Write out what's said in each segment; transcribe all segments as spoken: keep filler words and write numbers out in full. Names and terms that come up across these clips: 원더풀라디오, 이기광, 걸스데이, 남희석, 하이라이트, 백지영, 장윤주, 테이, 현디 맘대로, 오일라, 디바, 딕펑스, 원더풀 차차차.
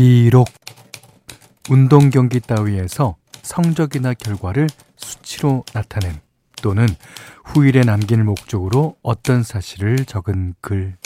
기록. 운동 경기 따위에서 성적이나 결과를 수치로 나타낸 또는 후일에 남길 목적으로 어떤 사실을 적은 글.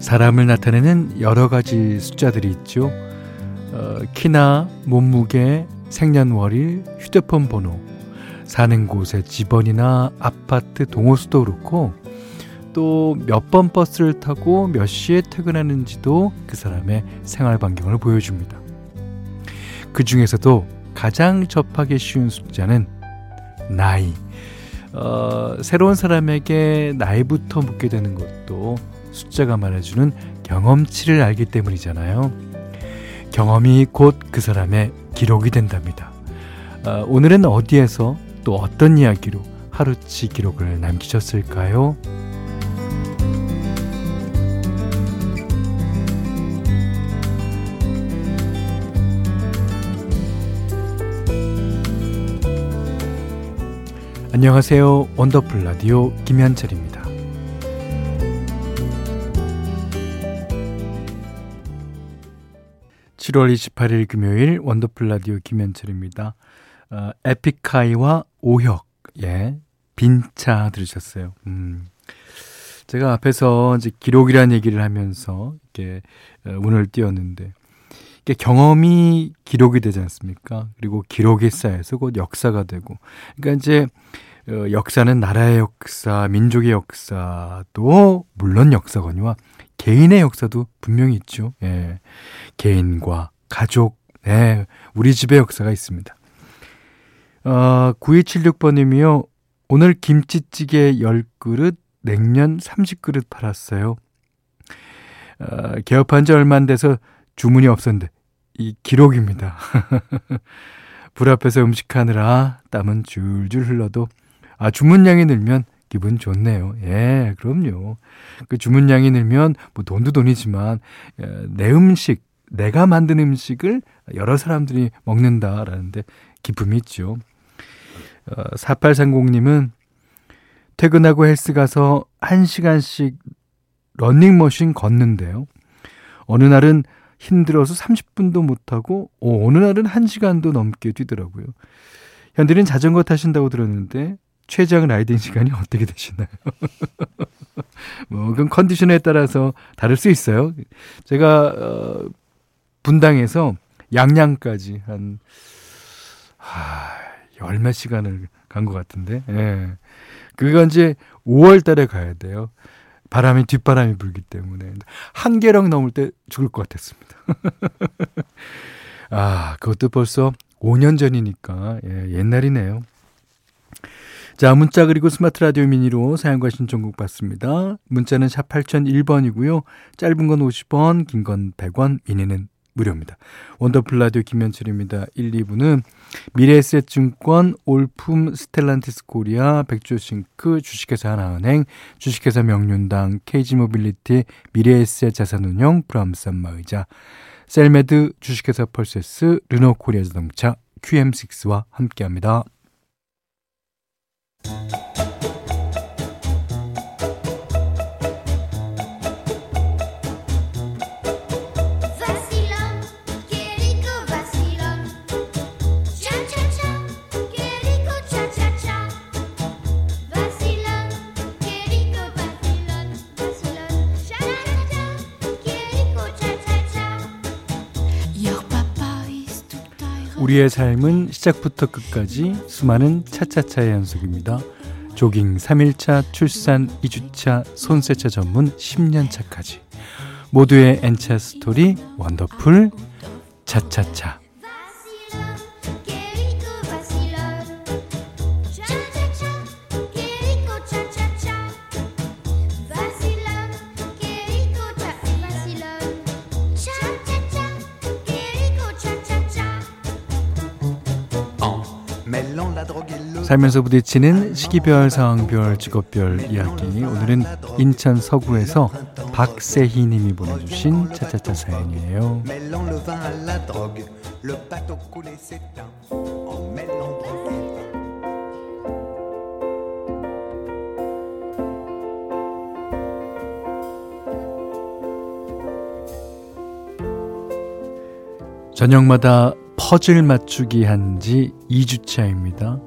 사람을 나타내는 여러 가지 숫자들이 있죠. 어, 키나 몸무게, 생년월일, 휴대폰 번호, 사는 곳의 집원이나 아파트 동호수도 그렇고 또 몇 번 버스를 타고 몇 시에 퇴근하는지도 그 사람의 생활 반경을 보여줍니다. 그 중에서도 가장 접하기 쉬운 숫자는 나이. 어, 새로운 사람에게 나이부터 묻게 되는 것도 숫자가 말해주는 경험치를 알기 때문이잖아요. 경험이 곧 그 사람의 기록이 된답니다. 어, 오늘은 어디에서 또 어떤 이야기로 하루치 기록을 남기셨을까요? 안녕하세요. 원더풀 라디오 김현철입니다. 칠월 이십팔일 금요일 원더풀 라디오 김현철입니다. 어, 에픽하이와 오혁, 예, 빈차 들으셨어요. 음. 제가 앞에서 이제 기록이라는 얘기를 하면서 이렇게 운을 띄웠는데, 이게 경험이 기록이 되지 않습니까? 그리고 기록이 쌓여서 곧 역사가 되고, 그러니까 이제 어, 역사는 나라의 역사, 민족의 역사도 물론 역사거니와 개인의 역사도 분명히 있죠. 예. 개인과 가족, 예, 우리 집의 역사가 있습니다. 어, 구이칠육번님이요. 오늘 김치찌개 열 그릇, 냉면 삼십 그릇 팔았어요. 어, 개업한 지 얼마 안 돼서 주문이 없었는데 이 기록입니다. 불 앞에서 음식하느라 땀은 줄줄 흘러도 아 주문량이 늘면 기분 좋네요. 예, 그럼요. 그 주문량이 늘면 뭐 돈도 돈이지만 내 음식, 내가 만든 음식을 여러 사람들이 먹는다라는데 기쁨이 있죠. 어, 사팔삼공님은 퇴근하고 헬스 가서 한 시간씩 러닝머신 걷는데요. 어느 날은 힘들어서 삼십 분도 못하고 오, 어느 날은 한 시간도 넘게 뛰더라고요. 현디는 자전거 타신다고 들었는데 최장 라이딩 시간이 어떻게 되시나요? 뭐 그건 컨디션에 따라서 다를 수 있어요. 제가 어, 분당에서 양양까지 한 하, 열몇 시간을 간 것 같은데, 예. 그건 이제 오월 달에 가야 돼요. 바람이, 뒷바람이 불기 때문에. 한 계령 넘을 때 죽을 것 같았습니다. 아, 그것도 벌써 오 년 전이니까, 예, 옛날이네요. 자, 문자 그리고 스마트 라디오 미니로 사연과 신청곡 받습니다. 문자는 샵 팔공공일번이고요. 짧은 건 오십 원, 긴 건 백 원, 미니는 무료입니다. 원더풀 라디오 김현철입니다. 일, 이 부는 미래에셋증권, 올품, 스텔란티스 코리아, 백조싱크, 주식회사 하나은행, 주식회사 명륜당, 케이지모빌리티, 미래에셋 자산운용, 브람산마의자, 셀메드, 주식회사 펄세스, 르노코리아 자동차, 큐엠식스와 함께합니다. 우리의 삶은 시작부터 끝까지 수많은 차차차의 연속입니다. 조깅 삼 일차, 출산 이 주차, 손세차 전문 십 년차까지 모두의 N차 스토리 원더풀 차차차. 살면서 부딪히는 시기별, 상황별, 직업별 이야기. 오늘은 인천 서구에서 박세희 님이 보내주신 차차차 사연이에요. 저녁마다 퍼즐 맞추기 한 지 이 주차입니다.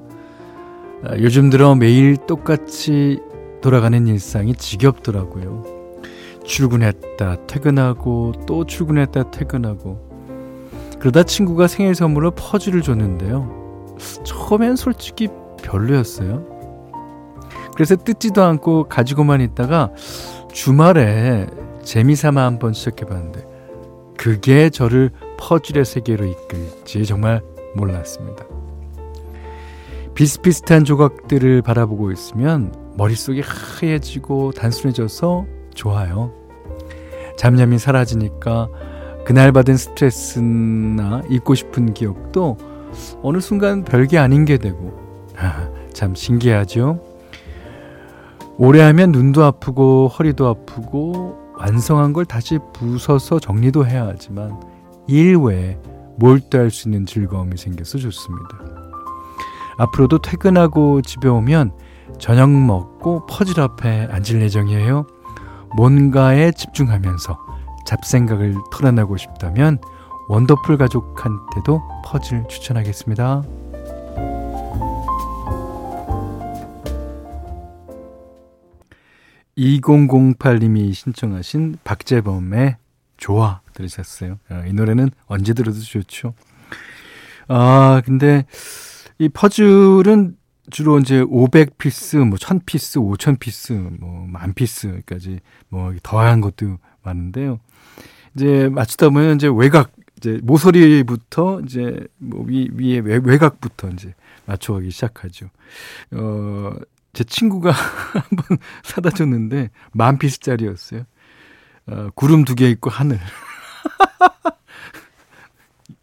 요즘 들어 매일 똑같이 돌아가는 일상이 지겹더라고요. 출근했다 퇴근하고 또 출근했다 퇴근하고, 그러다 친구가 생일 선물로 퍼즐을 줬는데요. 처음엔 솔직히 별로였어요. 그래서 뜯지도 않고 가지고만 있다가 주말에 재미삼아 한번 시작해봤는데 그게 저를 퍼즐의 세계로 이끌지 정말 몰랐습니다. 비슷비슷한 조각들을 바라보고 있으면 머릿속이 하얘지고 단순해져서 좋아요. 잡념이 사라지니까 그날 받은 스트레스나 잊고 싶은 기억도 어느 순간 별게 아닌 게 되고, 아, 참 신기하죠? 오래하면 눈도 아프고 허리도 아프고, 완성한 걸 다시 부숴서 정리도 해야 하지만 일 외에 몰두할 수 있는 즐거움이 생겨서 좋습니다. 앞으로도 퇴근하고 집에 오면 저녁 먹고 퍼즐 앞에 앉을 예정이에요. 뭔가에 집중하면서 잡생각을 털어내고 싶다면 원더풀 가족한테도 퍼즐 추천하겠습니다. 이공공팔 님이 신청하신 박재범의 좋아 들으셨어요. 이 노래는 언제 들어도 좋죠. 아, 근데 이 퍼즐은 주로 이제 오백 피스, 뭐 천 피스, 오천 피스, 뭐 만 피스까지 뭐 더한 것도 많은데요. 이제 맞추다 보면 이제 외곽, 이제 모서리부터 이제 뭐 위, 위에 외, 외곽부터 이제 맞춰가기 시작하죠. 어, 제 친구가 한번 사다 줬는데 만 피스짜리였어요. 어, 구름 두 개 있고 하늘.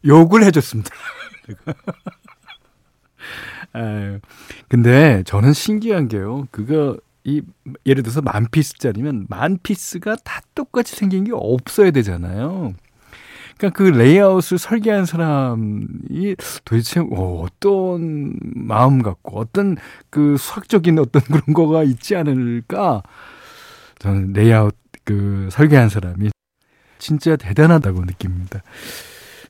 욕을 해줬습니다. 아유, 근데 저는 신기한 게요. 그거 이 예를 들어서 만 피스짜리면 만 피스가 다 똑같이 생긴 게 없어야 되잖아요. 그러니까 그 레이아웃을 설계한 사람이 도대체 어떤 마음 갖고 어떤 그 수학적인 어떤 그런 거가 있지 않을까? 저는 레이아웃 그 설계한 사람이 진짜 대단하다고 느낍니다.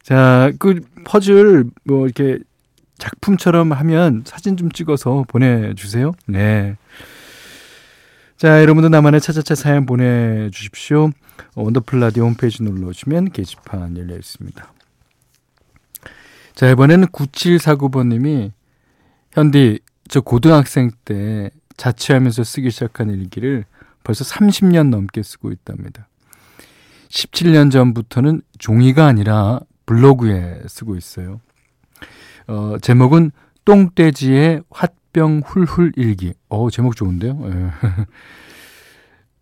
자, 그 퍼즐 뭐 이렇게 작품처럼 하면 사진 좀 찍어서 보내주세요. 네. 자, 여러분도 나만의 차차차 사연 보내주십시오. 원더풀 라디오 홈페이지 눌러주시면 게시판 열려 있습니다. 자, 이번에는 구칠사구 번님이 현디, 저 고등학생 때 자취하면서 쓰기 시작한 일기를 벌써 삼십 년 넘게 쓰고 있답니다. 십칠 년 전부터는 종이가 아니라 블로그에 쓰고 있어요. 어, 제목은 똥돼지의 화병 훌훌 일기. 어, 제목 좋은데요?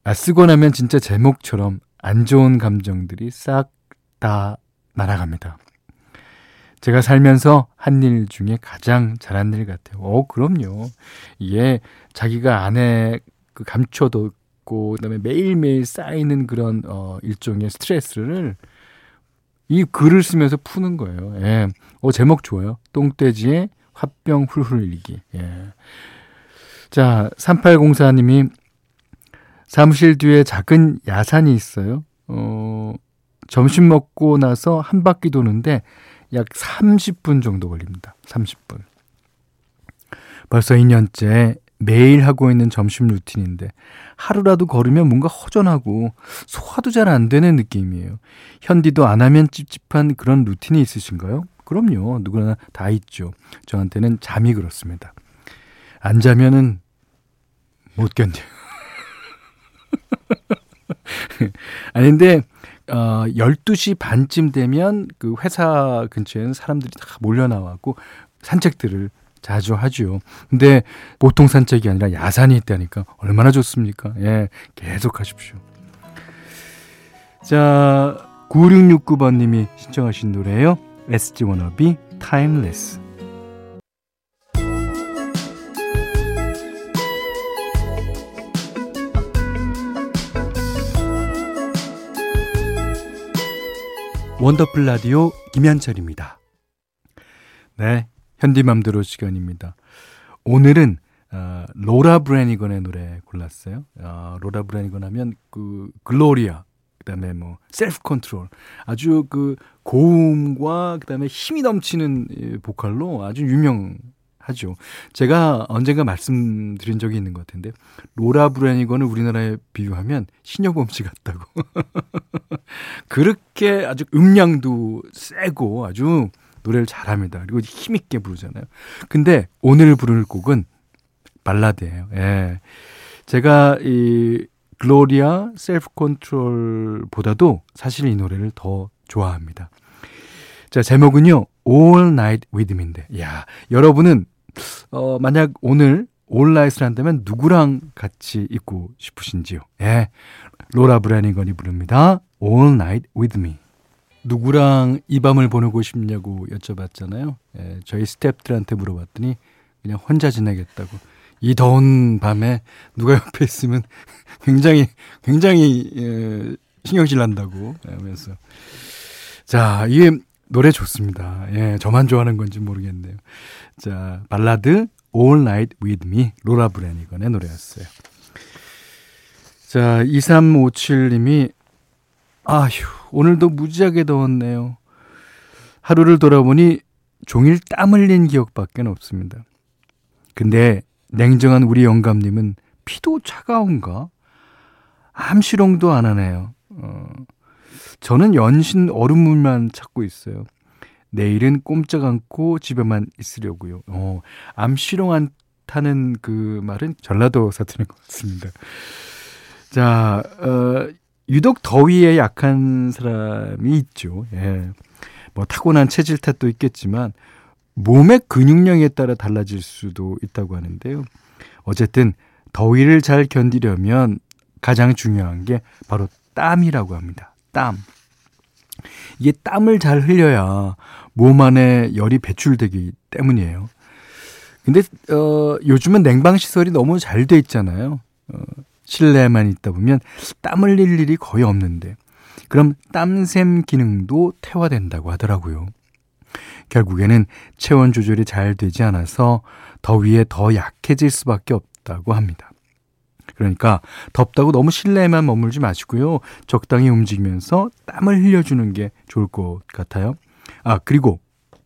아, 쓰고 나면 진짜 제목처럼 안 좋은 감정들이 싹 다 날아갑니다. 제가 살면서 한 일 중에 가장 잘한 일 같아요. 어, 그럼요. 이게 자기가 안에 그 감춰뒀고 그다음에 매일매일 쌓이는 그런 어, 일종의 스트레스를 이 글을 쓰면서 푸는 거예요. 예. 어, 제목 좋아요. 똥돼지의 화병 훌훌 일기. 예. 자, 삼팔공사 님이 사무실 뒤에 작은 야산이 있어요. 어, 점심 먹고 나서 한 바퀴 도는데 약 삼십 분 정도 걸립니다. 삼십 분. 벌써 이 년째 매일 하고 있는 점심 루틴인데 하루라도 걸으면 뭔가 허전하고 소화도 잘 안 되는 느낌이에요. 현디도 안 하면 찝찝한 그런 루틴이 있으신가요? 그럼요. 누구나 다 있죠. 저한테는 잠이 그렇습니다. 안 자면은 못 견뎌요. 아니, 근데 어, 열두 시 반쯤 되면 그 회사 근처에는 사람들이 다 몰려나와고 산책들을 자주 하죠. 근데 보통 산책이 아니라 야산이 있다니까 얼마나 좋습니까? 예, 계속 하십시오. 자, 구육육구 번님이 신청하신 노래예요. 에스지 워너비 타임레스. 원더풀 라디오 김현철입니다. 네, 현디 맘대로 시간입니다. 오늘은 어, 로라 브래니건의 노래 골랐어요. 어, 로라 브래니건 하면 그 글로리아, 그다음에 뭐 셀프 컨트롤, 아주 그 고음과 그다음에 힘이 넘치는 보컬로 아주 유명하죠. 제가 언젠가 말씀드린 적이 있는 것 같은데, 로라 브래니건을 우리나라에 비유하면 신여범 씨 같다고. 그렇게 아주 음량도 세고 아주 노래를 잘합니다. 그리고 힘있게 부르잖아요. 근데 오늘 부를 곡은 발라드예요. 예. 제가 이 글로리아, 셀프 컨트롤보다도 사실 이 노래를 더 좋아합니다. 자, 제목은요, All Night With Me인데, 야, 여러분은 어, 만약 오늘 All Night을 한다면 누구랑 같이 있고 싶으신지요? 예, 로라 브래니건이 부릅니다. All Night With Me. 누구랑 이 밤을 보내고 싶냐고 여쭤봤잖아요. 예, 저희 스태프들한테 물어봤더니 그냥 혼자 지내겠다고. 이 더운 밤에 누가 옆에 있으면 굉장히 굉장히 예, 신경질 난다고 하면서. 자, 이게 노래 좋습니다. 예, 저만 좋아하는 건지 모르겠네요. 자, 발라드 All Night With Me, 로라 브래니건의 노래였어요. 자, 이삼오칠님이 아휴, 오늘도 무지하게 더웠네요. 하루를 돌아보니 종일 땀 흘린 기억밖에 없습니다. 근데 냉정한 우리 영감님은 피도 차가운가? 암시롱도 안 하네요. 어, 저는 연신 얼음물만 찾고 있어요. 내일은 꼼짝 않고 집에만 있으려고요. 어, 암시롱 안 타는 그 말은 전라도 사투리인 것 같습니다. 자, 어, 유독 더위에 약한 사람이 있죠. 예. 뭐 타고난 체질 탓도 있겠지만 몸의 근육량에 따라 달라질 수도 있다고 하는데요. 어쨌든 더위를 잘 견디려면 가장 중요한 게 바로 땀이라고 합니다. 땀. 이게 땀을 잘 흘려야 몸 안에 열이 배출되기 때문이에요. 근데 어, 요즘은 냉방시설이 너무 잘 돼 있잖아요. 어, 실내에만 있다 보면 땀 흘릴 일이 거의 없는데, 그럼 땀샘 기능도 퇴화된다고 하더라고요. 결국에는 체온 조절이 잘 되지 않아서 더위에 더 약해질 수밖에 없다고 합니다. 그러니까 덥다고 너무 실내에만 머물지 마시고요, 적당히 움직이면서 땀을 흘려주는 게 좋을 것 같아요. 아, 그리고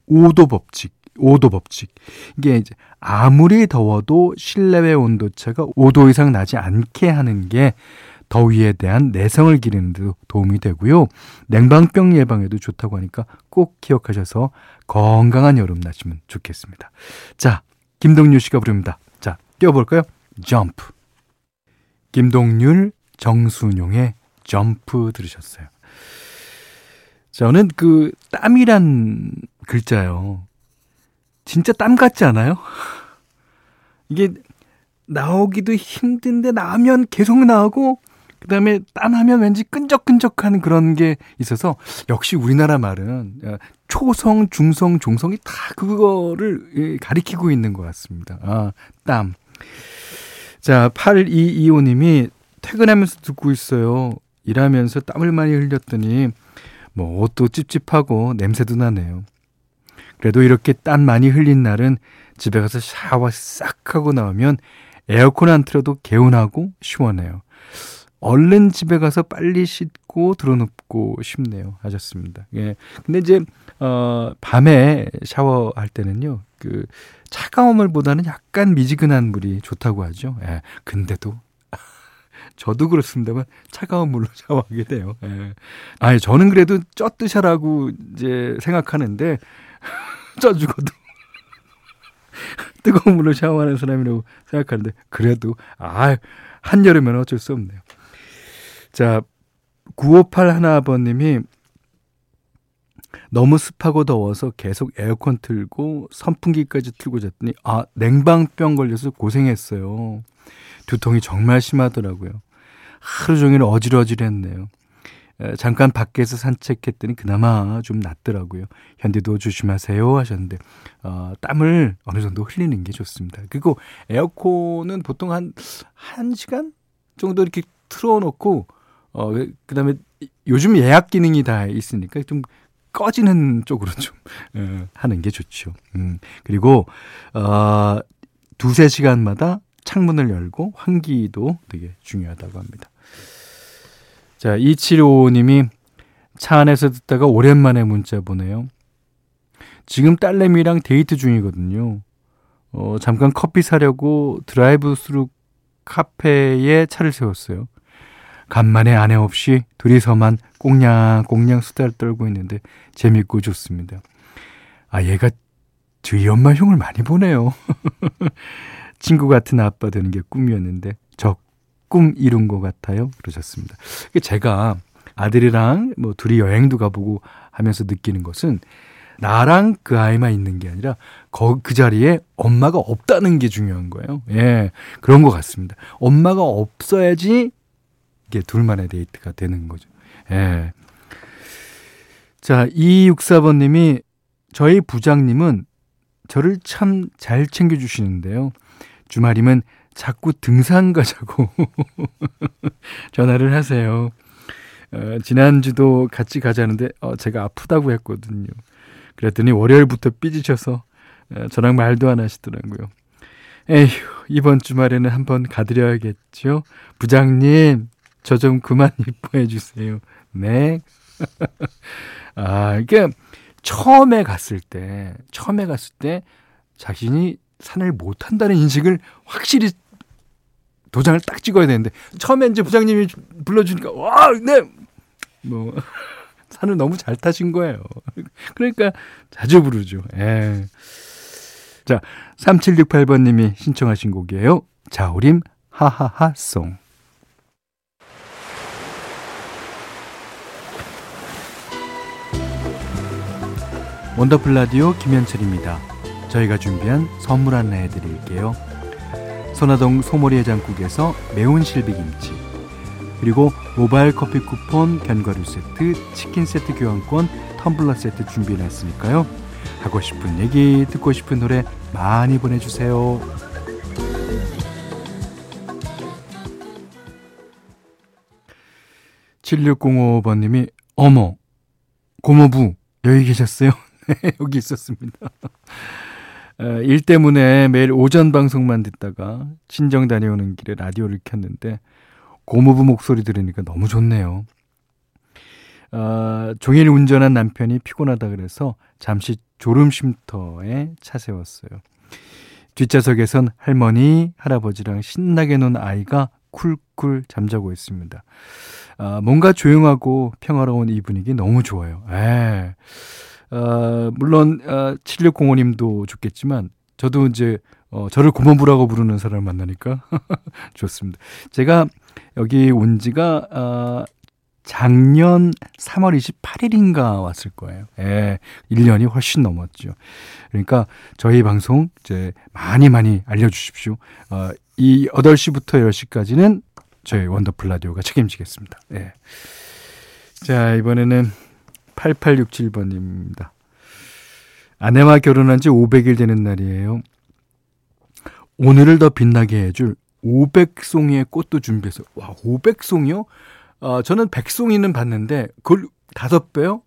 오 도 법칙, 오 도 법칙. 이게 이제 아무리 더워도 실내외 온도차가 오 도 이상 나지 않게 하는 게 더위에 대한 내성을 기르는 데도 도움이 되고요, 냉방병 예방에도 좋다고 하니까 꼭 기억하셔서 건강한 여름 나시면 좋겠습니다. 자, 김동률 씨가 부릅니다. 자, 뛰어볼까요? 점프. 김동률, 정순용의 점프 들으셨어요. 저는 그 땀이란 글자요, 진짜 땀 같지 않아요? 이게 나오기도 힘든데 나오면 계속 나오고, 그 다음에 땀하면 왠지 끈적끈적한 그런 게 있어서, 역시 우리나라 말은 초성, 중성, 종성이 다 그거를 가리키고 있는 것 같습니다. 아, 땀. 자, 팔이이오님이 퇴근하면서 듣고 있어요. 일하면서 땀을 많이 흘렸더니 뭐 옷도 찝찝하고 냄새도 나네요. 그래도 이렇게 땀 많이 흘린 날은 집에 가서 샤워 싹 하고 나오면 에어컨 안 틀어도 개운하고 시원해요. 얼른 집에 가서 빨리 씻고 들어눕고 싶네요. 하셨습니다. 예. 근데 이제, 어, 밤에 샤워할 때는요, 그, 차가운 물보다는 약간 미지근한 물이 좋다고 하죠. 예. 근데도, 저도 그렇습니다만 차가운 물로 샤워하게 돼요. 예. 아니, 저는 그래도 쪄뜨셔라고 이제 생각하는데, 쪄 죽어도. 뜨거운 물로 샤워하는 사람이라고 생각하는데, 그래도 아, 한여름에는 어쩔 수 없네요. 자, 구오팔일 아버님이 너무 습하고 더워서 계속 에어컨 틀고 선풍기까지 틀고 잤더니 아, 냉방병 걸려서 고생했어요. 두통이 정말 심하더라고요. 하루 종일 어질어질했네요. 잠깐 밖에서 산책했더니 그나마 좀 낫더라고요. 현디도 조심하세요 하셨는데, 어, 땀을 어느 정도 흘리는 게 좋습니다. 그리고 에어컨은 보통 한, 한 시간 정도 이렇게 틀어놓고, 어, 그 다음에 요즘 예약 기능이 다 있으니까 좀 꺼지는 쪽으로 좀 예, 하는 게 좋죠. 음, 그리고 어, 두세 시간마다 창문을 열고 환기도 되게 중요하다고 합니다. 자, 이칠오오님이 차 안에서 듣다가 오랜만에 문자 보내요. 지금 딸내미랑 데이트 중이거든요. 어, 잠깐 커피 사려고 드라이브스루 카페에 차를 세웠어요. 간만에 아내 없이 둘이서만 꽁냥꽁냥 수다를 떨고 있는데 재밌고 좋습니다. 아, 얘가 저희 엄마 형을 많이 보네요. 친구 같은 아빠 되는 게 꿈이었는데 저 꿈 이룬 것 같아요. 그러셨습니다. 제가 아들이랑 뭐 둘이 여행도 가보고 하면서 느끼는 것은 나랑 그 아이만 있는 게 아니라 거, 그 자리에 엄마가 없다는 게 중요한 거예요. 예, 그런 것 같습니다. 엄마가 없어야지 이게 둘만의 데이트가 되는 거죠. 예. 자, 이육사번님이 저희 부장님은 저를 참 잘 챙겨주시는데요. 주말이면 자꾸 등산 가자고 전화를 하세요. 어, 지난주도 같이 가자는데 어, 제가 아프다고 했거든요. 그랬더니 월요일부터 삐지셔서 저랑 말도 안 하시더라고요. 에휴, 이번 주말에는 한번 가드려야겠죠. 부장님, 저 좀 그만 이뻐해 주세요. 네. 아, 이게 처음에 갔을 때, 처음에 갔을 때 자신이 산을 못 한다는 인식을 확실히 도장을 딱 찍어야 되는데 처음에 이제 부장님이 불러주니까 와, 네, 뭐. 산을 너무 잘 타신 거예요. 그러니까 자주 부르죠. 에이. 자, 삼칠육팔번님이 신청하신 곡이에요. 자우림 하하하송. 원더풀 라디오 김현철입니다. 저희가 준비한 선물 하나 해드릴게요. 선화동 소머리 해장국에서 매운 실비김치, 그리고 모바일 커피 쿠폰, 견과류 세트, 치킨 세트 교환권, 텀블러 세트 준비해놨으니까요. 하고 싶은 얘기, 듣고 싶은 노래 많이 보내주세요. 칠육공오번님이 어머, 고모부 여기 계셨어요? 네, 여기 있었습니다. 일 때문에 매일 오전 방송만 듣다가 친정 다녀오는 길에 라디오를 켰는데 고모부 목소리 들으니까 너무 좋네요. 어, 종일 운전한 남편이 피곤하다 그래서 잠시 졸음쉼터에 차 세웠어요. 뒷좌석에선 할머니, 할아버지랑 신나게 논 아이가 쿨쿨 잠자고 있습니다. 어, 뭔가 조용하고 평화로운 이 분위기 너무 좋아요. 에. 어, 물론 어, 칠육공오님도 좋겠지만 저도 이제 어, 저를 고모부라고 부르는 사람을 만나니까 좋습니다. 제가 여기 온 지가 어, 작년 삼월 이십팔일인가 왔을 거예요. 예, 일 년이 훨씬 넘었죠. 그러니까 저희 방송 이제 많이 많이 알려주십시오. 어, 이 여덟시부터 열시까지는 저희 원더풀 라디오가 책임지겠습니다. 예. 자, 이번에는 팔팔육칠번입니다. 아내와 결혼한 지 오백일 되는 날이에요. 오늘을 더 빛나게 해줄 오백송이의 꽃도 준비해서. 와, 오백송이요? 어, 저는 백송이는 봤는데 그걸 다섯 배요?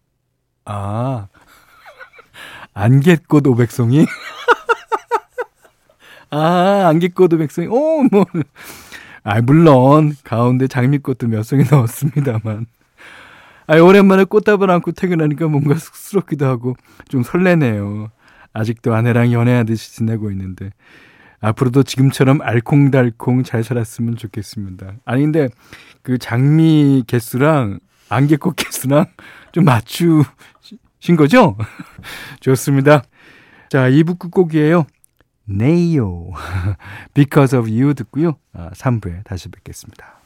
아, 안개꽃 오백송이? 아, 안개꽃 오백송이. 오, 뭐. 아, 물론 가운데 장미꽃도 몇 송이 넣었습니다만. 아, 오랜만에 꽃다발 안고 퇴근하니까 뭔가 쑥스럽기도 하고 좀 설레네요. 아직도 아내랑 연애하듯이 지내고 있는데. 앞으로도 지금처럼 알콩달콩 잘 살았으면 좋겠습니다. 아니, 근데 그 장미 개수랑 안개꽃 개수랑 좀 맞추신 거죠? 좋습니다. 자, 이 부 끝곡이에요. 네요. Because of you 듣고요. 삼 부에 다시 뵙겠습니다.